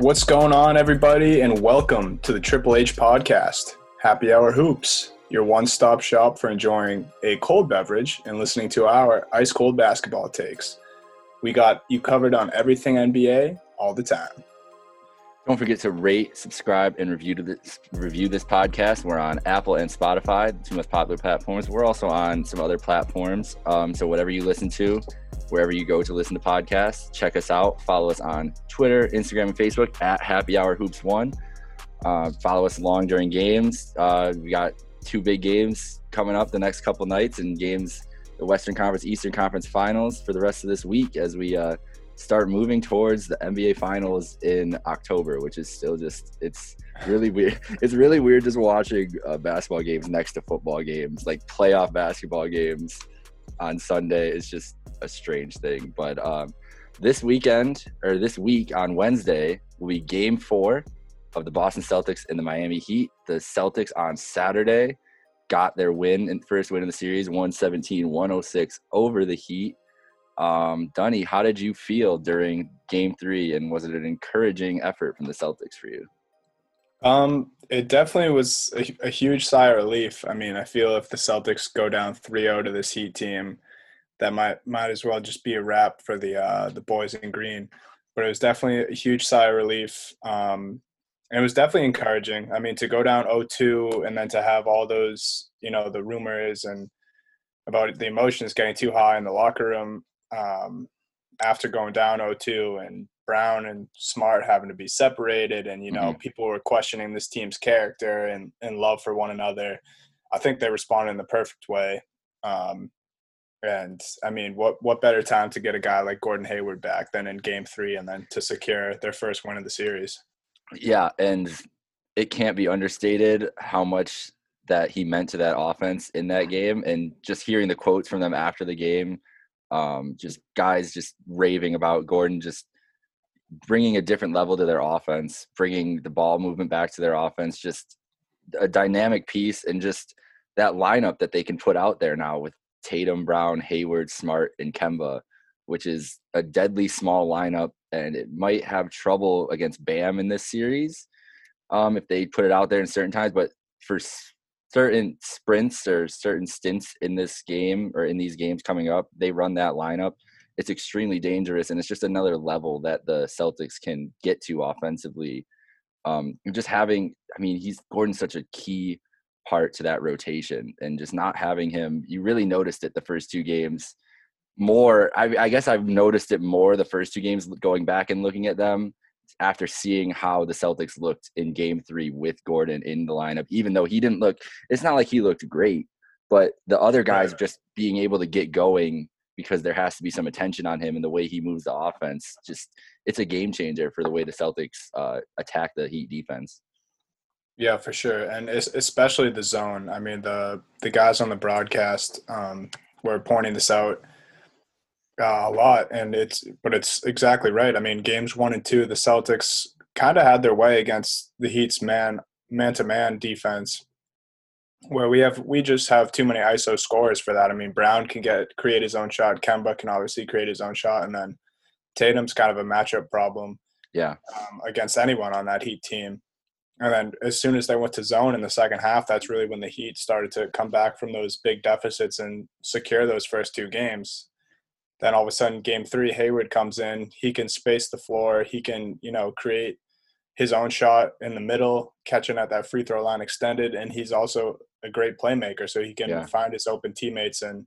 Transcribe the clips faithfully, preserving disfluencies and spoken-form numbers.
What's going on, everybody, and welcome to the Triple H Podcast, Happy Hour Hoops, your one-stop shop for enjoying a cold beverage and listening to our ice-cold basketball takes. We got you covered on everything N B A all the time. Don't forget to rate, subscribe, and review to this review this podcast. We're on Apple and Spotify, the two most popular platforms. We're also on some other platforms. Um, so whatever you listen to, wherever you go to listen to podcasts, check us out. Follow us on Twitter, Instagram, and Facebook at Happy Hour Hoops One. Uh, follow us along during games. Uh, we got two big games coming up the next couple nights, and games the Western Conference, Eastern Conference Finals for the rest of this week as we. Uh, start moving towards the N B A finals in October, which is still just, it's really weird. It's really weird just watching uh, basketball games next to football games, like playoff basketball games on Sunday. It's just a strange thing. But um, this weekend or this week on Wednesday will be game four of the Boston Celtics and the Miami Heat. The Celtics on Saturday got their win and first win in the series, one seventeen to one oh six over the Heat. Um, Dunny, how did you feel during game three, and was it an encouraging effort from the Celtics for you? Um, it definitely was a, a huge sigh of relief. I mean, I feel if the Celtics go down three oh to this Heat team, that might might as well just be a wrap for the uh, the boys in green. But it was definitely a huge sigh of relief. Um, and it was definitely encouraging. I mean, to go down oh two and then to have all those, you know, the rumors and about the emotions getting too high in the locker room. Um, after going down oh two and Brown and Smart having to be separated, and, you know, mm-hmm. people were questioning this team's character and, and love for one another. I think they responded in the perfect way. Um, and I mean, what, what better time to get a guy like Gordon Hayward back than in game three and then to secure their first win of the series. Yeah. And it can't be understated how much that he meant to that offense in that game. And just hearing the quotes from them after the game, Um, just guys just raving about Gordon, just bringing a different level to their offense, bringing the ball movement back to their offense, just a dynamic piece, and just that lineup that they can put out there now with Tatum, Brown, Hayward, Smart, and Kemba, which is a deadly small lineup, and it might have trouble against Bam in this series um, if they put it out there in certain times, but for certain sprints or certain stints in this game or in these games coming up, they run that lineup. It's extremely dangerous, and it's just another level that the Celtics can get to offensively. Um, just having, I mean, he's Gordon's such a key part to that rotation, and just not having him, you really noticed it the first two games more. I, I guess I've noticed it more the first two games going back and looking at them after seeing how the Celtics looked in game three with Gordon in the lineup, even though he didn't look, it's not like he looked great, but the other guys just being able to get going because there has to be some attention on him and the way he moves the offense. Just, it's a game changer for the way the Celtics uh, attack the Heat defense. Yeah, for sure. And it's especially the zone. I mean, the, the guys on the broadcast um, were pointing this out Uh, a lot, and it's but it's exactly right. I mean, games one and two, the Celtics kind of had their way against the Heat's man man-to-man defense, where we have we just have too many I S O scorers for that. I mean, Brown can get create his own shot, Kemba can obviously create his own shot, and then Tatum's kind of a matchup problem. Yeah, um, against anyone on that Heat team. And then as soon as they went to zone in the second half, that's really when the Heat started to come back from those big deficits and secure those first two games. Then all of a sudden, game three, Hayward comes in. He can space the floor. He can, you know, create his own shot in the middle, catching at that free throw line extended. And he's also a great playmaker, so he can yeah. find his open teammates. And,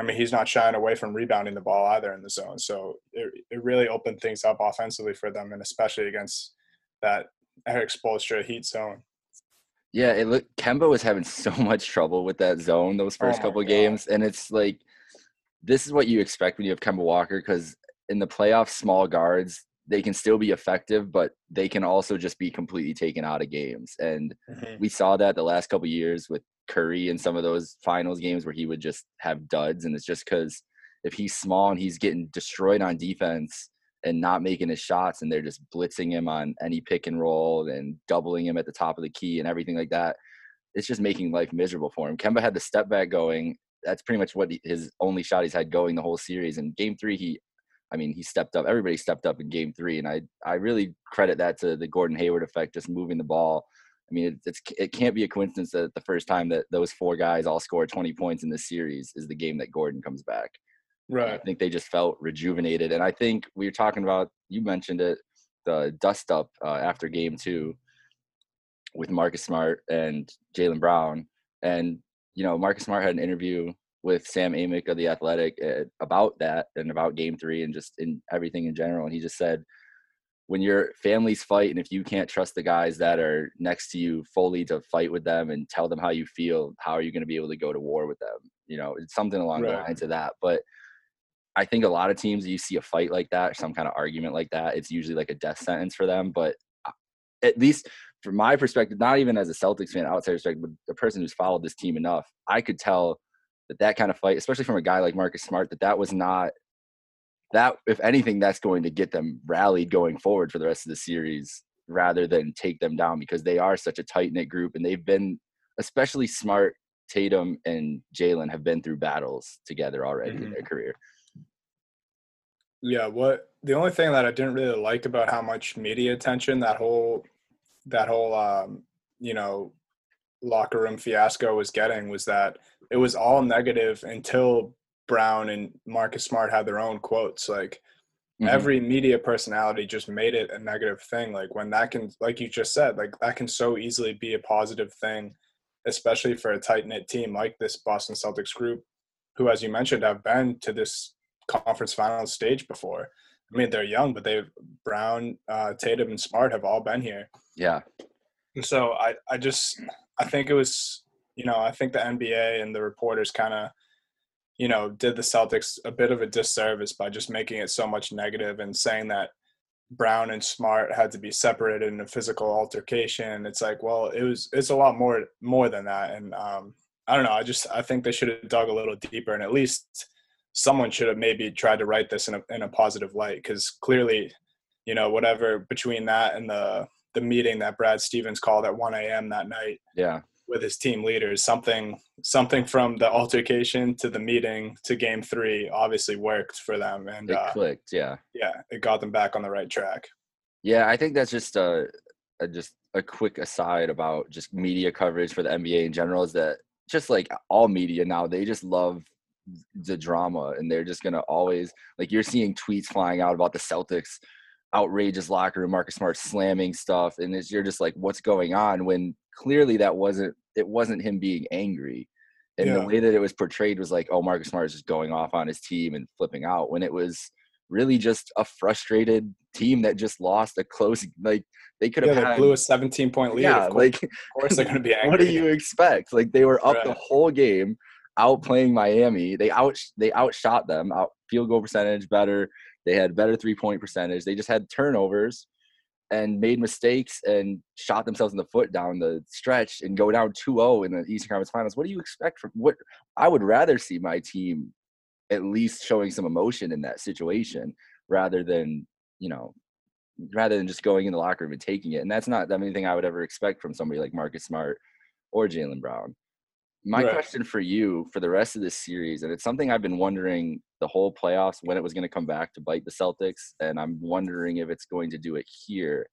I mean, he's not shying away from rebounding the ball either in the zone. So it, it really opened things up offensively for them, and especially against that Eric Spoelstra Heat zone. Yeah, it looked, Kemba was having so much trouble with that zone those first oh couple God. games. And it's like – this is what you expect when you have Kemba Walker, because in the playoffs, small guards, they can still be effective, but they can also just be completely taken out of games. And mm-hmm. we saw that the last couple of years with Curry in some of those finals games where he would just have duds. And it's just because if he's small and he's getting destroyed on defense and not making his shots, and they're just blitzing him on any pick and roll and doubling him at the top of the key and everything like that, it's just making life miserable for him. Kemba had the step back going. That's pretty much what he, his only shot he's had going the whole series. In game three, he I mean, he stepped up. Everybody stepped up in game three, and I I really credit that to the Gordon Hayward effect, just moving the ball. I mean, it, it's it can't be a coincidence that the first time that those four guys all score twenty points in this series is the game that Gordon comes back. Right. I think they just felt rejuvenated. And I think we were talking about, you mentioned it, the dust up uh, after game two with Marcus Smart and Jaylen Brown. And, you know, Marcus Smart had an interview with Sam Amick of The Athletic about that and about game three and just in everything in general. And he just said, when your families fight and if you can't trust the guys that are next to you fully to fight with them and tell them how you feel, how are you going to be able to go to war with them? You know, it's something along right. the lines of that. But I think a lot of teams, you see a fight like that or some kind of argument like that, it's usually like a death sentence for them. But at least from my perspective, not even as a Celtics fan, outside perspective, but a person who's followed this team enough, I could tell that that kind of fight, especially from a guy like Marcus Smart, that that was not – that, if anything, that's going to get them rallied going forward for the rest of the series rather than take them down, because they are such a tight-knit group, and they've been – especially Smart, Tatum, and Jaylen have been through battles together already mm-hmm. in their career. Yeah, what the only thing that I didn't really like about how much media attention that whole that whole um, you know, locker room fiasco was getting was that it was all negative until Brown and Marcus Smart had their own quotes. Like mm-hmm. every media personality just made it a negative thing. Like when that can, like you just said, like that can so easily be a positive thing, especially for a tight knit team like this Boston Celtics group, who, as you mentioned, have been to this conference final stage before. I mean, they're young, but they've Brown, uh, Tatum, and Smart have all been here. Yeah. And so I, I just, I think it was, you know, I think the N B A and the reporters kind of, you know, did the Celtics a bit of a disservice by just making it so much negative and saying that Brown and Smart had to be separated in a physical altercation. It's like, well, it was, it's a lot more, more than that. And um, I don't know. I just, I think they should have dug a little deeper, and at least someone should have maybe tried to write this in a in a positive light, because clearly, you know, whatever between that and the the meeting that Brad Stevens called at one a.m. that night, yeah, with his team leaders, something something from the altercation to the meeting to game three obviously worked for them, and it uh, clicked, yeah, yeah, it got them back on the right track. Yeah, I think that's just a, a just a quick aside about just media coverage for the N B A in general, is that just like all media now, they just love the drama, and they're just gonna always, like, you're seeing tweets flying out about the Celtics outrageous locker room, Marcus Smart slamming stuff, and it's, you're just like, what's going on, when clearly that wasn't it wasn't him being angry, and yeah. the way that it was portrayed was like, oh, Marcus Smart is just going off on his team and flipping out, when it was really just a frustrated team that just lost a close, like they could have yeah, had, blew a seventeen point lead. Yeah, of course, like, of course they're gonna be angry. What do you expect? Like, they were up right. the whole game, outplaying Miami. They out they outshot them. Out field goal percentage better. They had better three point percentage. They just had turnovers and made mistakes and shot themselves in the foot down the stretch, and go down two oh in the Eastern Conference Finals. What do you expect from what? I would rather see my team at least showing some emotion in that situation rather than, you know, rather than just going in the locker room and taking it. And that's not anything I would ever expect from somebody like Marcus Smart or Jaylen Brown. My right. question for you for the rest of this series, and it's something I've been wondering the whole playoffs, when it was going to come back to bite the Celtics, and I'm wondering if it's going to do it here,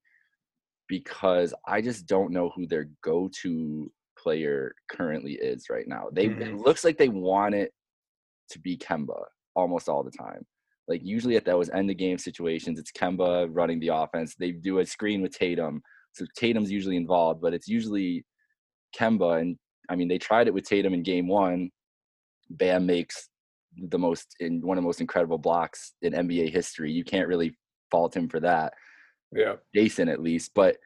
because I just don't know who their go-to player currently is right now. They mm-hmm. It looks like they want it to be Kemba almost all the time. Like, usually at those end-of-game situations, it's Kemba running the offense. They do a screen with Tatum, so Tatum's usually involved, but it's usually Kemba. And I mean, they tried it with Tatum in game one. Bam makes the most in one of the most incredible blocks in N B A history. You can't really fault him for that. Yeah. Jason, at least. But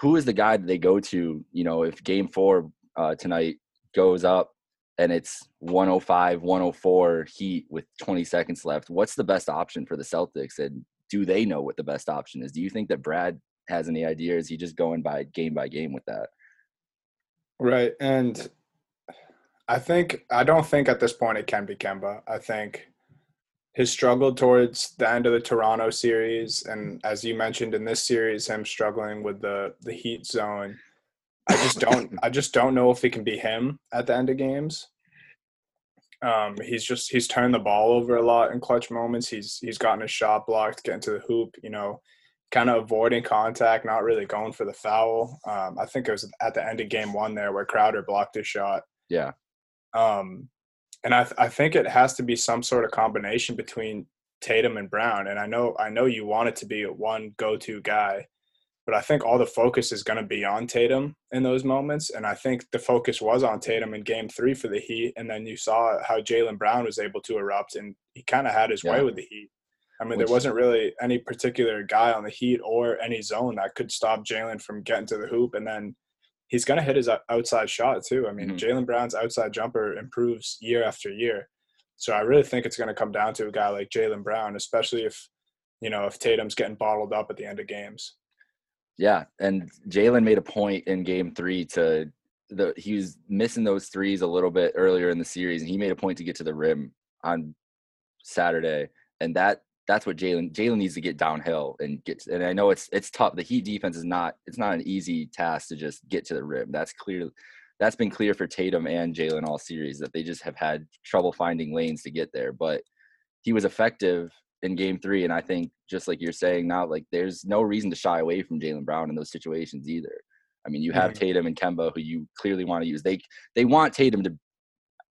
who is the guy that they go to, you know, if game four uh, tonight goes up and it's one oh five, one oh four Heat with twenty seconds left? What's the best option for the Celtics? And do they know what the best option is? Do you think that Brad has any idea? Is he just going by game by game with that? Right, and I think I don't think at this point it can be Kemba. I think his struggle towards the end of the Toronto series, and as you mentioned in this series, him struggling with the, the Heat zone. I just don't I just don't know if it can be him at the end of games. Um, he's just he's turned the ball over a lot in clutch moments. He's he's gotten his shot blocked, getting to the hoop, you know, kind of avoiding contact, not really going for the foul. Um, I think it was at the end of game one there where Crowder blocked his shot. Yeah. Um, and I th- I think it has to be some sort of combination between Tatum and Brown. And I know I know you want it to be one go-to guy, but I think all the focus is going to be on Tatum in those moments. And I think the focus was on Tatum in game three for the Heat. And then you saw how Jaylen Brown was able to erupt, and he kind of had his yeah. way with the Heat. I mean, Which, there wasn't really any particular guy on the Heat or any zone that could stop Jaylen from getting to the hoop. And then he's going to hit his outside shot too. I mean, mm-hmm. Jaylen Brown's outside jumper improves year after year. So I really think it's going to come down to a guy like Jaylen Brown, especially if, you know, if Tatum's getting bottled up at the end of games. Yeah, and Jaylen made a point in game three to the he was missing those threes a little bit earlier in the series, and he made a point to get to the rim on Saturday. And that that's what Jaylen Jaylen needs to get downhill and get to, and I know it's it's tough. The Heat defense is not it's not an easy task to just get to the rim. That's clear that's been clear for Tatum and Jaylen all series, that they just have had trouble finding lanes to get there. But he was effective in game three, and I think just like you're saying now, like there's no reason to shy away from Jaylen Brown in those situations either. I mean, you have mm-hmm. Tatum and Kemba, who you clearly want to use. They they want Tatum to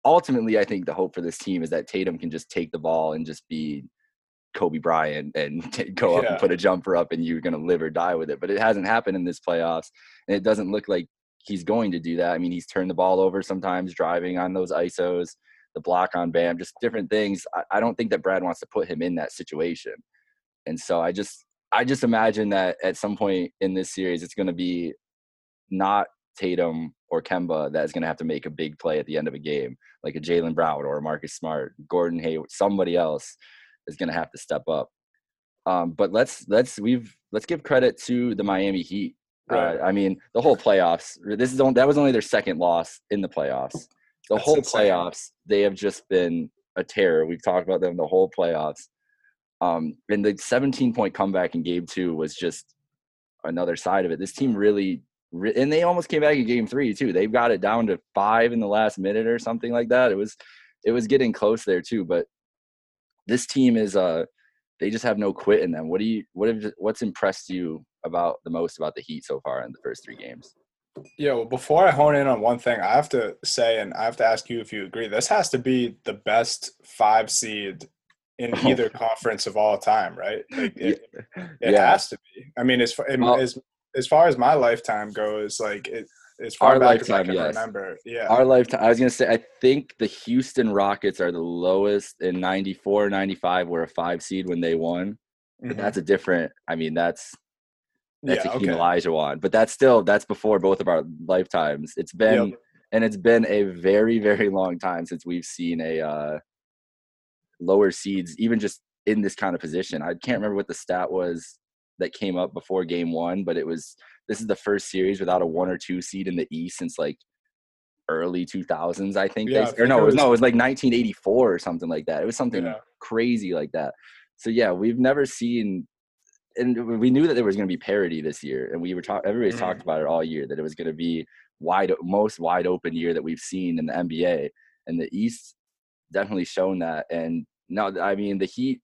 ultimately, I think the hope for this team is that Tatum can just take the ball and just be Kobe Bryant and t- go up yeah. and put a jumper up, and you're going to live or die with it. But it hasn't happened in this playoffs, and it doesn't look like he's going to do that. I mean, he's turned the ball over sometimes, driving on those I S Os, the block on Bam, just different things. I, I don't think that Brad wants to put him in that situation. And so I just I just imagine that at some point in this series, it's going to be not Tatum or Kemba that is going to have to make a big play at the end of a game, like a Jaylen Brown or a Marcus Smart, Gordon Hayward. Somebody else is going to have to step up. Um, but let's let's we've let's give credit to the Miami Heat. Right. Uh, I mean, the whole playoffs. This is that was only their second loss in the playoffs. The That's whole insane. playoffs, they have just been a terror. We've talked about them the whole playoffs. Um, and the seventeen-point comeback in game two was just another side of it. This team really re- – and they almost came back in game three, too. They got it down to five in the last minute or something like that. It was it was getting close there, too. But this team is uh, – they just have no quit in them. What do you what have what's impressed you about the most about the Heat so far in the first three games? Yeah, well, before I hone in on one thing, I have to say, and I have to ask you if you agree, this has to be the best five seed in either conference of all time, right? Like it yeah. it yeah. has to be. I mean, as far, well, as as far as my lifetime goes, like it, as far our back lifetime, as I can yes. remember. Yeah, our lifetime. I was gonna say, I think the Houston Rockets are the lowest in ninety-four, ninety-five were a five seed when they won. But mm-hmm. that's a different. I mean, that's. That's yeah, a Hakeem okay. Olajuwon, but that's still that's before both of our lifetimes. It's been yep. and it's been a very, very long time since we've seen a uh, lower seeds, even just in this kind of position. I can't remember what the stat was that came up before game one, but it was this is the first series without a one or two seed in the East since like early two thousands, I think. Yeah, they, I think or no, it was no, it was like nineteen eighty-four or something like that. It was something yeah. crazy like that. So yeah, we've never seen. And we knew that there was going to be parity this year, and we were talking. Everybody's mm-hmm. talked about it all year that it was going to be wide, most wide open year that we've seen in the N B A, and the East definitely shown that. And now, I mean, the Heat.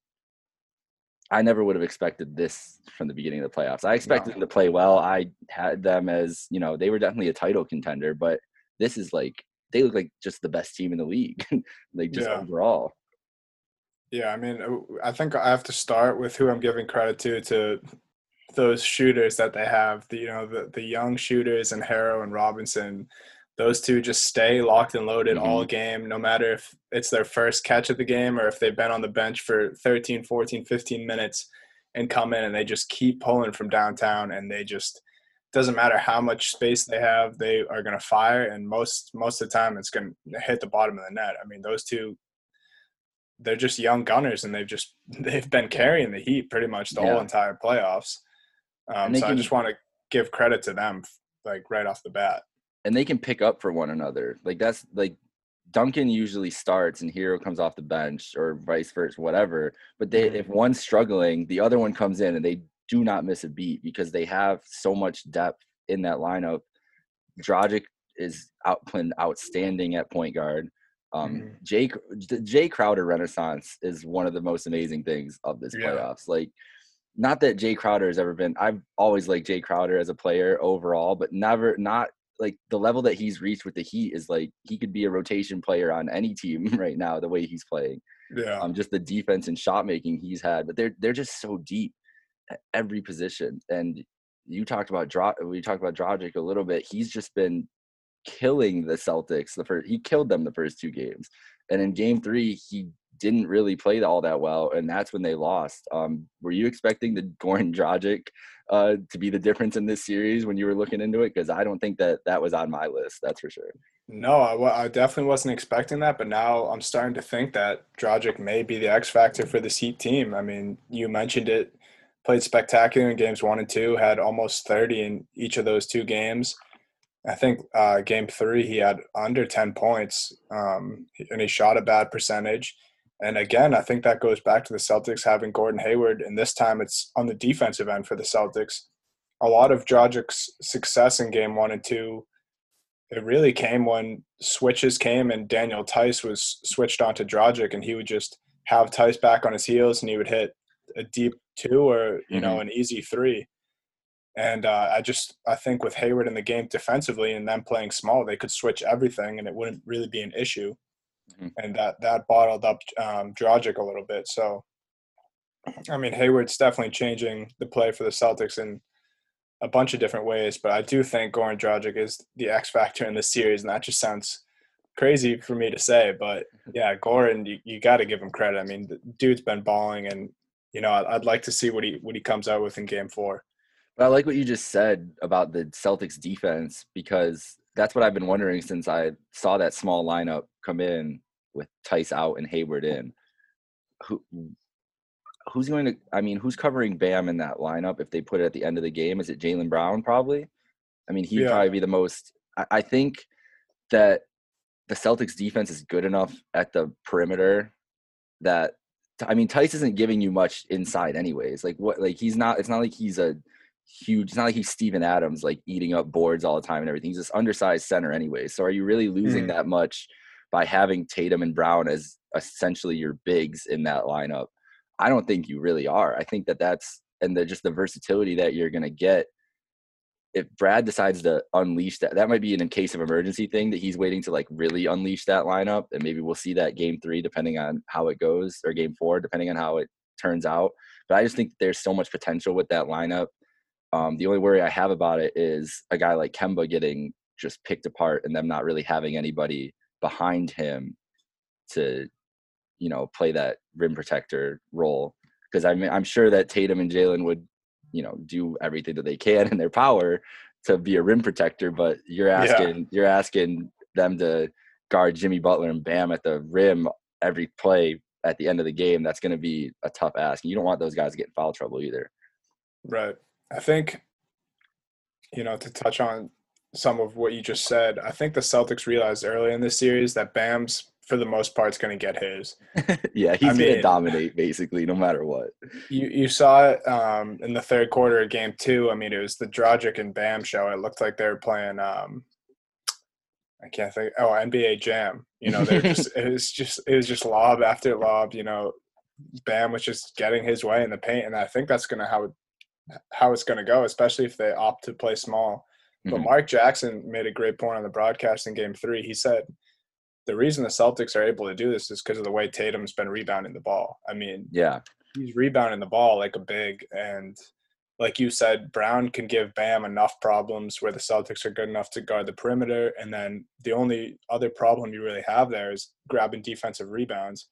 I never would have expected this from the beginning of the playoffs. I expected no. them to play well. I had them as you know they were definitely a title contender, but this is like they look like just the best team in the league, like just yeah. overall. Yeah, I mean, I think I have to start with who I'm giving credit to, to those shooters that they have, the, you know, the, the young shooters and Herro and Robinson. Those two just stay locked and loaded mm-hmm. all game, no matter if it's their first catch of the game or if they've been on the bench for thirteen, fourteen, fifteen minutes and come in and they just keep pulling from downtown, and they just doesn't matter how much space they have, they are going to fire. And most, most of the time it's going to hit the bottom of the net. I mean, those two, they're just young gunners, and they've just they've been carrying the Heat pretty much the yeah. whole entire playoffs. Um, so can, I just want to give credit to them, like right off the bat. And they can pick up for one another. Like that's like Duncan usually starts, and Herro comes off the bench, or vice versa, whatever. But they, if one's struggling, the other one comes in, and they do not miss a beat because they have so much depth in that lineup. Dragic is out, outstanding at point guard. Um, mm-hmm. Jay, the Jae Crowder renaissance is one of the most amazing things of this yeah. playoffs. Like, not that Jae Crowder has ever been, I've always liked Jae Crowder as a player overall, but never, not like the level that he's reached with the Heat is like, he could be a rotation player on any team right now, the way he's playing. Yeah. Um, just the defense and shot making he's had, but they're, they're just so deep at every position. And you talked about Dra- we talked about Dragic a little bit. He's just been killing the Celtics. The first, he killed them the first two games. And in game three, he didn't really play all that well. And that's when they lost. Um, were you expecting the Goran Dragic uh, to be the difference in this series when you were looking into it? Because I don't think that that was on my list. That's for sure. No, I, I definitely wasn't expecting that. But now I'm starting to think that Dragic may be the X factor for this Heat team. I mean, you mentioned it. Played spectacular in games one and two, had almost thirty in each of those two games. I think uh, game three, he had under ten points, um, and he shot a bad percentage. And, again, I think that goes back to the Celtics having Gordon Hayward, and this time it's on the defensive end for the Celtics. A lot of Dragic's success in game one and two, it really came when switches came and Daniel Theis was switched onto Dragic, and he would just have Theis back on his heels, and he would hit a deep two or, you know, mm-hmm. an easy three. And uh, I just, I think with Hayward in the game defensively and them playing small, they could switch everything and it wouldn't really be an issue. Mm-hmm. And that, that bottled up um, Dragic a little bit. So, I mean, Hayward's definitely changing the play for the Celtics in a bunch of different ways, but I do think Goran Dragic is the X factor in this series. And that just sounds crazy for me to say, but yeah, Goran, you, you got to give him credit. I mean, the dude's been balling, and you know, I'd like to see what he what he comes out with in game four. But I like what you just said about the Celtics defense, because that's what I've been wondering since I saw that small lineup come in with Theis out and Hayward in. Who who's going to I mean, who's covering Bam in that lineup if they put it at the end of the game? Is it Jaylen Brown probably? I mean, he'd yeah. probably be the most I, I think that the Celtics defense is good enough at the perimeter that I mean, Theis isn't giving you much inside anyways. Like what, like he's not, it's not like he's a huge, it's not like he's Steven Adams, like eating up boards all the time and everything. He's this undersized center anyways. So are you really losing mm. that much by having Tatum and Brown as essentially your bigs in that lineup? I don't think you really are. I think that that's, and the, just the versatility that you're going to get. If Brad decides to unleash that, that might be in a case of emergency thing that he's waiting to like really unleash that lineup. And maybe we'll see that game three, depending on how it goes, or game four, depending on how it turns out. But I just think there's so much potential with that lineup. Um, the only worry I have about it is a guy like Kemba getting just picked apart and them not really having anybody behind him to, you know, play that rim protector role. Cause I mean, I'm sure that Tatum and Jaylen would, you know, do everything that they can in their power to be a rim protector, but you're asking yeah. you're asking them to guard Jimmy Butler and Bam at the rim every play at the end of the game. That's going to be a tough ask. You don't want those guys to get in foul trouble either. Right. I think, you know, to touch on some of what you just said, I think the Celtics realized early in this series that Bam's, for the most part, is going to get his. yeah, he's I mean, going to dominate, basically, no matter what. You you saw it um, in the third quarter of game two. I mean, it was the Dragic and Bam show. It looked like they were playing, um, I can't think, oh, N B A Jam. You know, they were just, it was just it was just lob after lob. You know, Bam was just getting his way in the paint, and I think that's going to how, it, how it's going to go, especially if they opt to play small. Mm-hmm. But Mark Jackson made a great point on the broadcast in game three. He said, the reason the Celtics are able to do this is because of the way Tatum's been rebounding the ball. I mean, yeah, he's rebounding the ball like a big. And like you said, Brown can give Bam enough problems where the Celtics are good enough to guard the perimeter. And then the only other problem you really have there is grabbing defensive rebounds.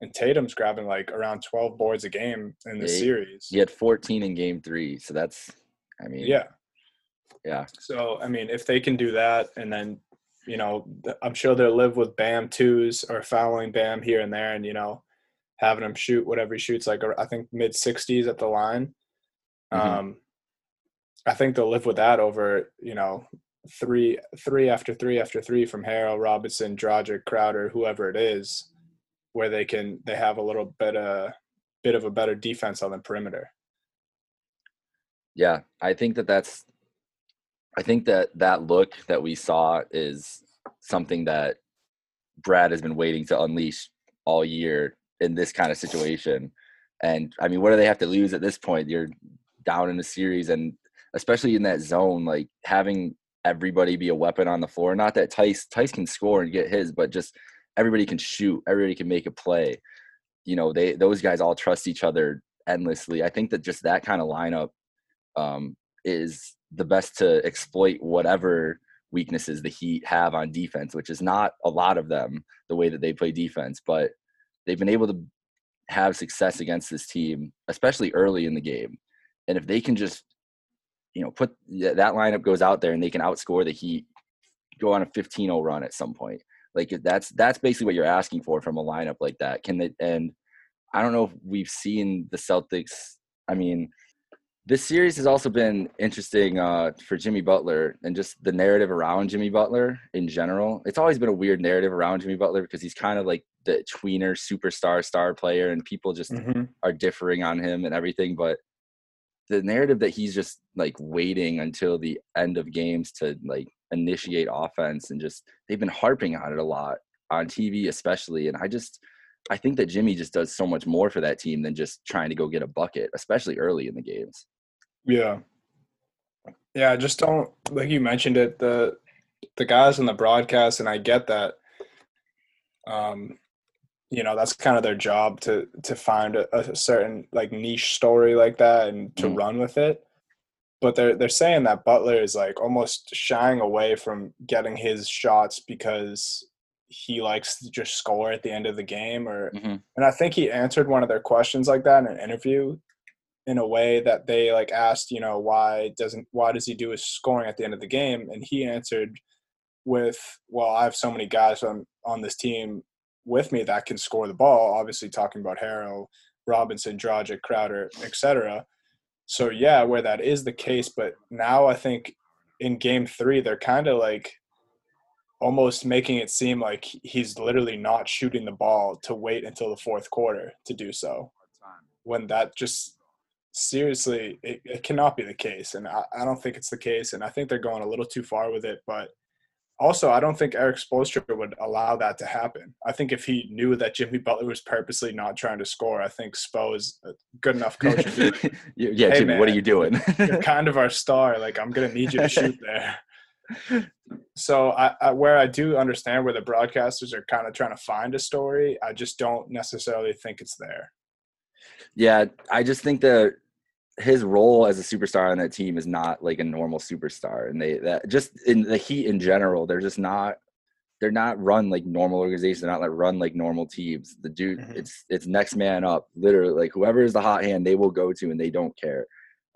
And Tatum's grabbing like around twelve boards a game in the series. He had fourteen in game three. So that's, I mean. Yeah. Yeah. So, I mean, if they can do that and then, you know, I'm sure they'll live with Bam twos or fouling Bam here and there and, you know, having him shoot whatever he shoots, like I think mid sixties at the line. Mm-hmm. Um, I think they'll live with that over, you know, three three after three after three from Harrell, Robinson, Dragic, Crowder, whoever it is, where they can – they have a little bit of, bit of a better defense on the perimeter. Yeah, I think that that's – I think that that look that we saw is something that Brad has been waiting to unleash all year in this kind of situation. And I mean, what do they have to lose at this point? You're down in a series, and especially in that zone, like having everybody be a weapon on the floor. Not that Theis Theis can score and get his, but just everybody can shoot, everybody can make a play. You know, they those guys all trust each other endlessly. I think that just that kind of lineup um, is the best to exploit whatever weaknesses the Heat have on defense, which is not a lot of them, the way that they play defense, but they've been able to have success against this team, especially early in the game. And if they can just, you know, put that lineup goes out there and they can outscore the Heat, go on a fifteen oh run at some point. Like that's, that's basically what you're asking for from a lineup like that. Can they, and I don't know if we've seen the Celtics. I mean, this series has also been interesting uh, for Jimmy Butler and just the narrative around Jimmy Butler in general. It's always been a weird narrative around Jimmy Butler because he's kind of like the tweener superstar star player, and people just mm-hmm. are differing on him and everything. But the narrative that he's just like waiting until the end of games to like initiate offense, and just they've been harping on it a lot on T V especially. And I just I think that Jimmy just does so much more for that team than just trying to go get a bucket, especially early in the games. Yeah. Yeah, I just don't – like you mentioned it, the the guys in the broadcast, and I get that, um, you know, that's kind of their job to to find a, a certain, like, niche story like that and to mm-hmm. run with it. But they're, they're saying that Butler is, like, almost shying away from getting his shots because he likes to just score at the end of the game. or mm-hmm. And I think he answered one of their questions like that in an interview in a way that they like asked, you know, why doesn't, why does he do his scoring at the end of the game? And he answered with, well, I have so many guys on, on this team with me that can score the ball, obviously talking about Harrell, Robinson, Dragic, Crowder, et cetera. So yeah, where that is the case, but now I think in game three, they're kind of like almost making it seem like he's literally not shooting the ball to wait until the fourth quarter to do so. When that just, seriously, it, it cannot be the case, and I, I don't think it's the case, and I think they're going a little too far with it. But also, I don't think Eric Spoelstra would allow that to happen. I think if he knew that Jimmy Butler was purposely not trying to score, I think Spo is a good enough coach. To be like, yeah, hey, Jimmy, man, what are you doing? You're kind of our star. Like, I'm going to need you to shoot there. So I, I, where I do understand where the broadcasters are kind of trying to find a story, I just don't necessarily think it's there. Yeah, I just think that his role as a superstar on that team is not like a normal superstar. And they, that just in the Heat in general, they're just not, they're not run like normal organizations. They're not like run like normal teams. The dude mm-hmm. it's, it's next man up, literally. Like whoever is the hot hand, they will go to, and they don't care.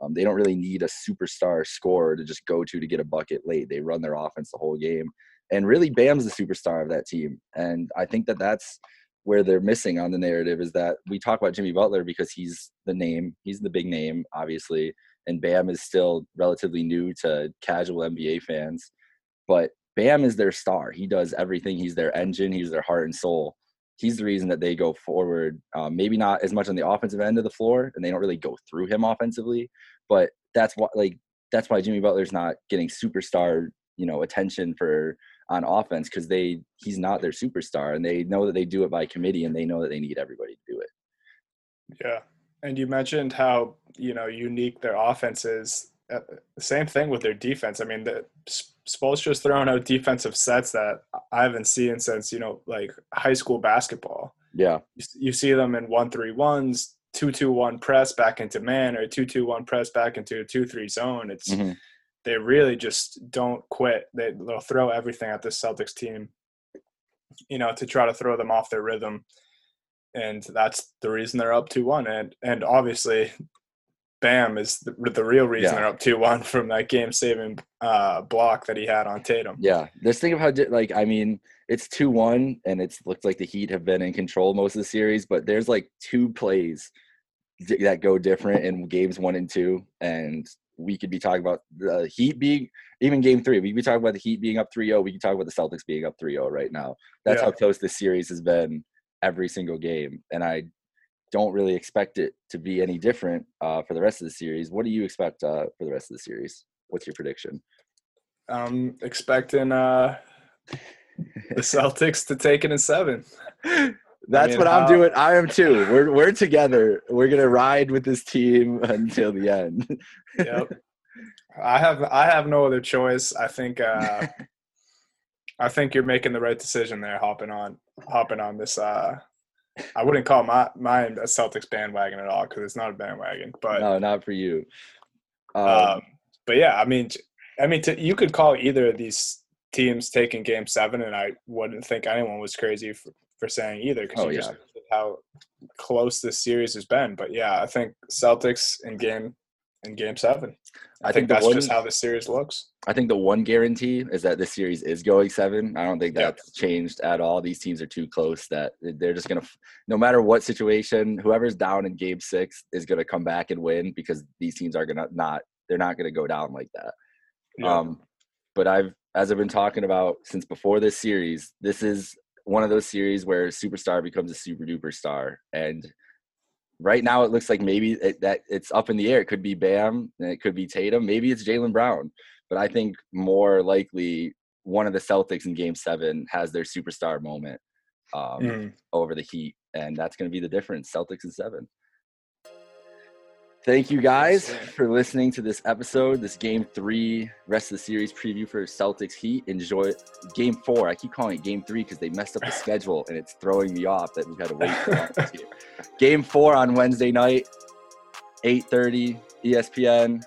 Um, they don't really need a superstar scorer to just go to, to get a bucket late. They run their offense the whole game, and really Bam's the superstar of that team. And I think that that's where they're missing on the narrative, is that we talk about Jimmy Butler because he's the name, he's the big name, obviously. And Bam is still relatively new to casual N B A fans, but Bam is their star. He does everything. He's their engine. He's their heart and soul. He's the reason that they go forward. Um, maybe not as much on the offensive end of the floor, and they don't really go through him offensively, but that's why, like, that's why Jimmy Butler's not getting superstar, you know, attention for, on offense, because they he's not their superstar, and they know that they do it by committee, and they know that they need everybody to do it. Yeah, and you mentioned how, you know, unique their offense is. Uh, same thing with their defense. I mean, the Spoelstra's throwing out defensive sets that I haven't seen since, you know, like high school basketball. Yeah, you, you see them in one three ones, two two one press back into man, or two two one press back into a two three zone. It's mm-hmm. They really just don't quit. They, they'll throw everything at this Celtics team, you know, to try to throw them off their rhythm. And that's the reason they're up two one. And and obviously, Bam is the, the real reason yeah. they're up two one from that game-saving uh, block that he had on Tatum. Yeah. Just think of how, like, I mean, it's two one, and it's looked like the Heat have been in control most of the series, but there's, like, two plays that go different in games one and two, and – we could be talking about the Heat being – even game three, we could be talking about the Heat being up three oh. We could talk about the Celtics being up three oh right now. That's yeah. how close this series has been every single game, and I don't really expect it to be any different uh, for the rest of the series. What do you expect uh, for the rest of the series? What's your prediction? I'm expecting uh, the Celtics to take it in seven. That's I mean, what I'm how... doing. I am too. We're we're together. We're gonna ride with this team until the end. Yep. I have I have no other choice. I think uh, I think you're making the right decision there, hopping on hopping on this. Uh, I wouldn't call my my a Celtics bandwagon at all because it's not a bandwagon. But no, not for you. Um, um, but yeah, I mean, I mean, to, you could call either of these teams taking Game Seven, and I wouldn't think anyone was crazy for, for saying either because oh, you yeah. just how close this series has been. But yeah, I think Celtics in game in Game Seven. I, I think, think that's one, just how the series looks. I think the one guarantee is that this series is going seven. I don't think that's yep. changed at all. These teams are too close that they're just going to – no matter what situation, whoever's down in game six is going to come back and win because these teams are going to not – they're not going to go down like that. Yep. Um, but I've – as I've been talking about since before this series, this is one of those series where a superstar becomes a super-duper star. And – right now, it looks like maybe it, that it's up in the air. It could be Bam, and it could be Tatum. Maybe it's Jaylen Brown. But I think more likely one of the Celtics in Game seven has their superstar moment um, mm. over the Heat, and that's going to be the difference, Celtics in seven. Thank you guys for listening to this episode, this Game three, rest of the series preview for Celtics Heat. Enjoy it. Game four. I keep calling it Game three because they messed up the schedule, and it's throwing me off that we've had to wait for that this year. Game four on Wednesday night, eight thirty, E S P N.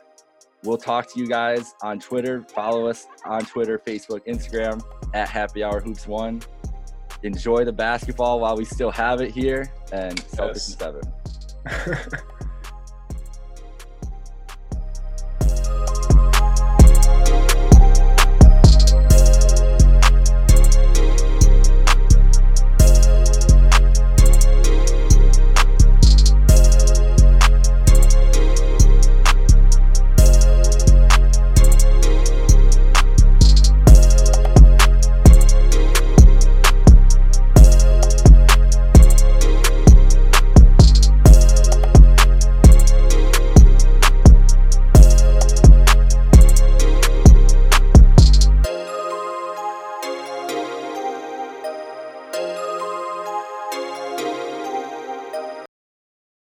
We'll talk to you guys on Twitter. Follow us on Twitter, Facebook, Instagram, at Happy Hour Hoops One. Enjoy the basketball while we still have it here, and Celtics yes. in seven.